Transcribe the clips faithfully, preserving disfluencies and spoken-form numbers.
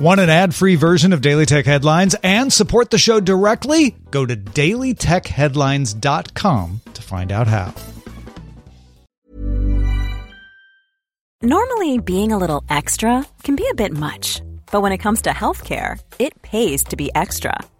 Want an ad-free version of Daily Tech Headlines and support the show directly? Go to daily tech headlines dot com to find out how. Normally, being a little extra can be a bit much. But when it comes to healthcare, it pays to be extra.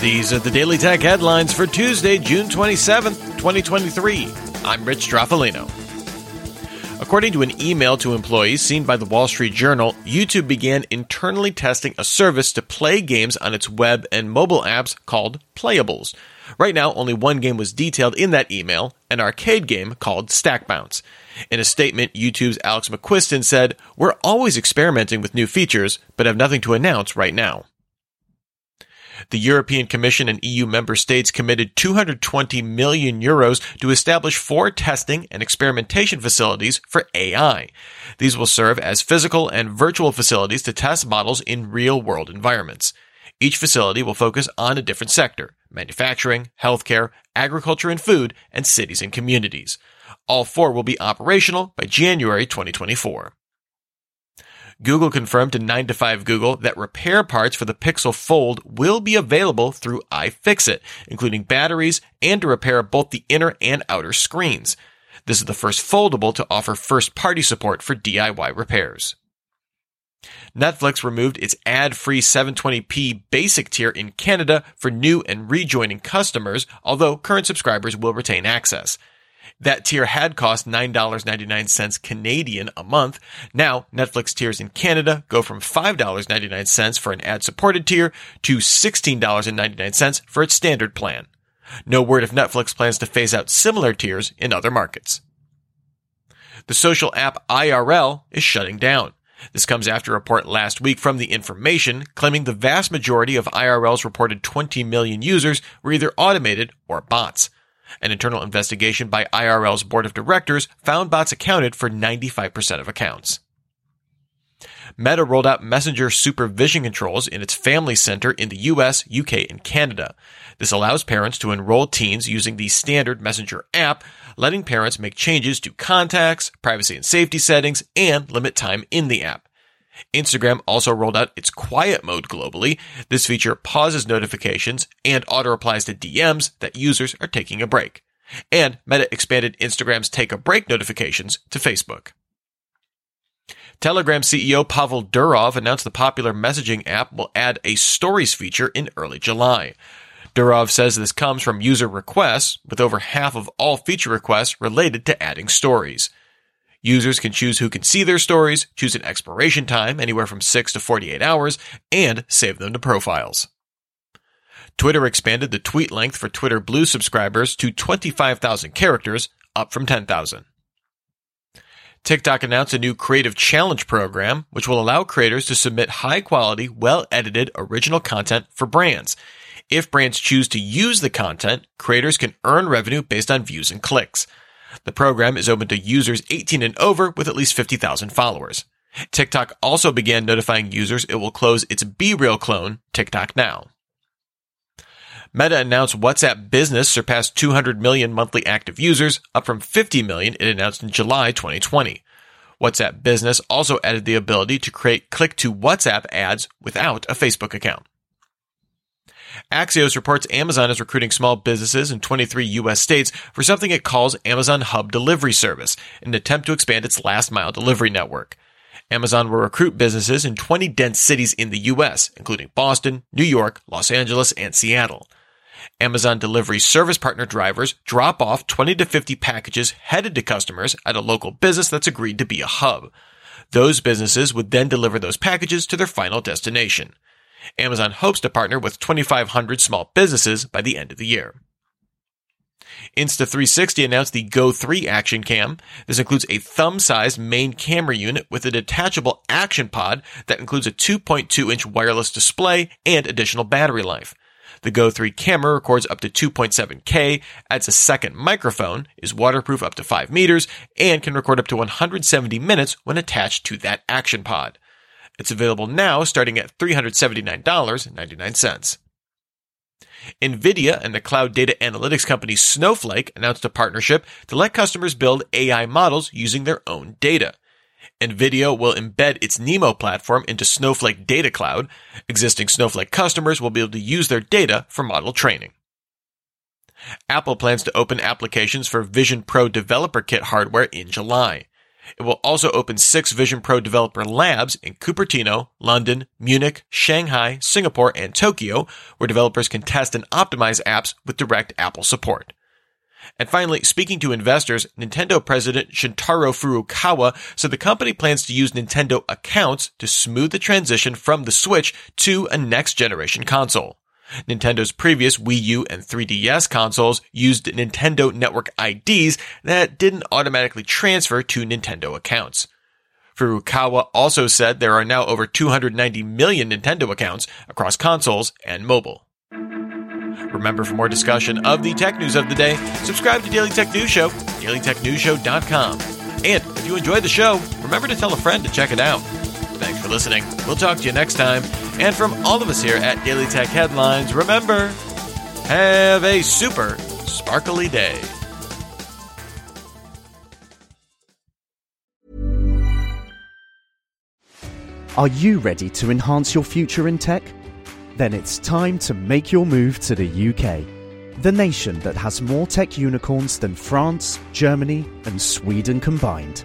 These are the Daily Tech Headlines for Tuesday, June twenty-seventh, twenty twenty-three. I'm Rich Straffolino. According to an email to employees seen by the Wall Street Journal, YouTube began internally testing a service to play games on its web and mobile apps called Playables. Right now, only one game was detailed in that email, an arcade game called Stack Bounce. In a statement, YouTube's Alex McQuiston said, "We're always experimenting with new features, but have nothing to announce right now." The European Commission and E U member states committed two hundred twenty million euros to establish four testing and experimentation facilities for A I. These will serve as physical and virtual facilities to test models in real-world environments. Each facility will focus on a different sector: manufacturing, healthcare, agriculture and food, and cities and communities. All four will be operational by January twenty twenty-four. Google confirmed to nine to five Google that repair parts for the Pixel Fold will be available through iFixit, including batteries and to repair both the inner and outer screens. This is the first foldable to offer first-party support for D I Y repairs. Netflix removed its ad-free seven twenty p basic tier in Canada for new and rejoining customers, although current subscribers will retain access. That tier had cost nine dollars and ninety-nine cents Canadian a month. Now, Netflix tiers in Canada go from five dollars and ninety-nine cents for an ad-supported tier to sixteen dollars and ninety-nine cents for its standard plan. No word if Netflix plans to phase out similar tiers in other markets. The social app I R L is shutting down. This comes after a report last week from The Information claiming the vast majority of I R L's reported twenty million users were either automated or bots. An internal investigation by I R L's board of directors found bots accounted for ninety-five percent of accounts. Meta rolled out Messenger supervision controls in its Family Center in the U S, U K, and Canada. This allows parents to enroll teens using the standard Messenger app, letting parents make changes to contacts, privacy and safety settings, and limit time in the app. Instagram also rolled out its quiet mode globally. This feature pauses notifications and auto-replies to D Ms that users are taking a break. And Meta expanded Instagram's take-a-break notifications to Facebook. Telegram C E O Pavel Durov announced the popular messaging app will add a stories feature in early July. Durov says this comes from user requests, with over half of all feature requests related to adding stories. Users can choose who can see their stories, choose an expiration time, anywhere from six to forty-eight hours, and save them to profiles. Twitter expanded the tweet length for Twitter Blue subscribers to twenty-five thousand characters, up from ten thousand. TikTok announced a new Creative Challenge program, which will allow creators to submit high-quality, well-edited, original content for brands. If brands choose to use the content, creators can earn revenue based on views and clicks. The program is open to users eighteen and over with at least fifty thousand followers. TikTok also began notifying users it will close its B-Reel clone, TikTok Now. Meta announced WhatsApp Business surpassed two hundred million monthly active users, up from fifty million it announced in July twenty twenty. WhatsApp Business also added the ability to create click-to-WhatsApp ads without a Facebook account. Axios reports Amazon is recruiting small businesses in twenty-three U S states for something it calls Amazon Hub Delivery Service, in an attempt to expand its last-mile delivery network. Amazon will recruit businesses in twenty dense cities in the U S, including Boston, New York, Los Angeles, and Seattle. Amazon delivery service partner drivers drop off twenty to fifty packages headed to customers at a local business that's agreed to be a hub. Those businesses would then deliver those packages to their final destination. Amazon hopes to partner with twenty-five hundred small businesses by the end of the year. Insta three sixty announced the Go three action cam. This includes a thumb-sized main camera unit with a detachable action pod that includes a two point two inch wireless display and additional battery life. The Go three camera records up to two point seven K, adds a second microphone, is waterproof up to five meters, and can record up to one hundred seventy minutes when attached to that action pod. It's available now starting at three hundred seventy-nine dollars and ninety-nine cents. NVIDIA and the cloud data analytics company Snowflake announced a partnership to let customers build A I models using their own data. NVIDIA will embed its NeMo platform into Snowflake Data Cloud. Existing Snowflake customers will be able to use their data for model training. Apple plans to open applications for Vision Pro Developer Kit hardware in July. It will also open six Vision Pro developer labs in Cupertino, London, Munich, Shanghai, Singapore, and Tokyo, where developers can test and optimize apps with direct Apple support. And finally, speaking to investors, Nintendo president Shintaro Furukawa said the company plans to use Nintendo accounts to smooth the transition from the Switch to a next-generation console. Nintendo's previous Wii U and three D S consoles used Nintendo Network I Ds that didn't automatically transfer to Nintendo accounts. Furukawa also said there are now over two hundred ninety million Nintendo accounts across consoles and mobile. Remember, for more discussion of the tech news of the day, subscribe to Daily Tech News Show, daily tech news show dot com. And if you enjoyed the show, remember to tell a friend to check it out. Thanks for listening. We'll talk to you next time. And from all of us here at Daily Tech Headlines, remember, have a super sparkly day. Are you ready to enhance your future in tech? Then it's time to make your move to the U K, the nation that has more tech unicorns than France, Germany, and Sweden combined.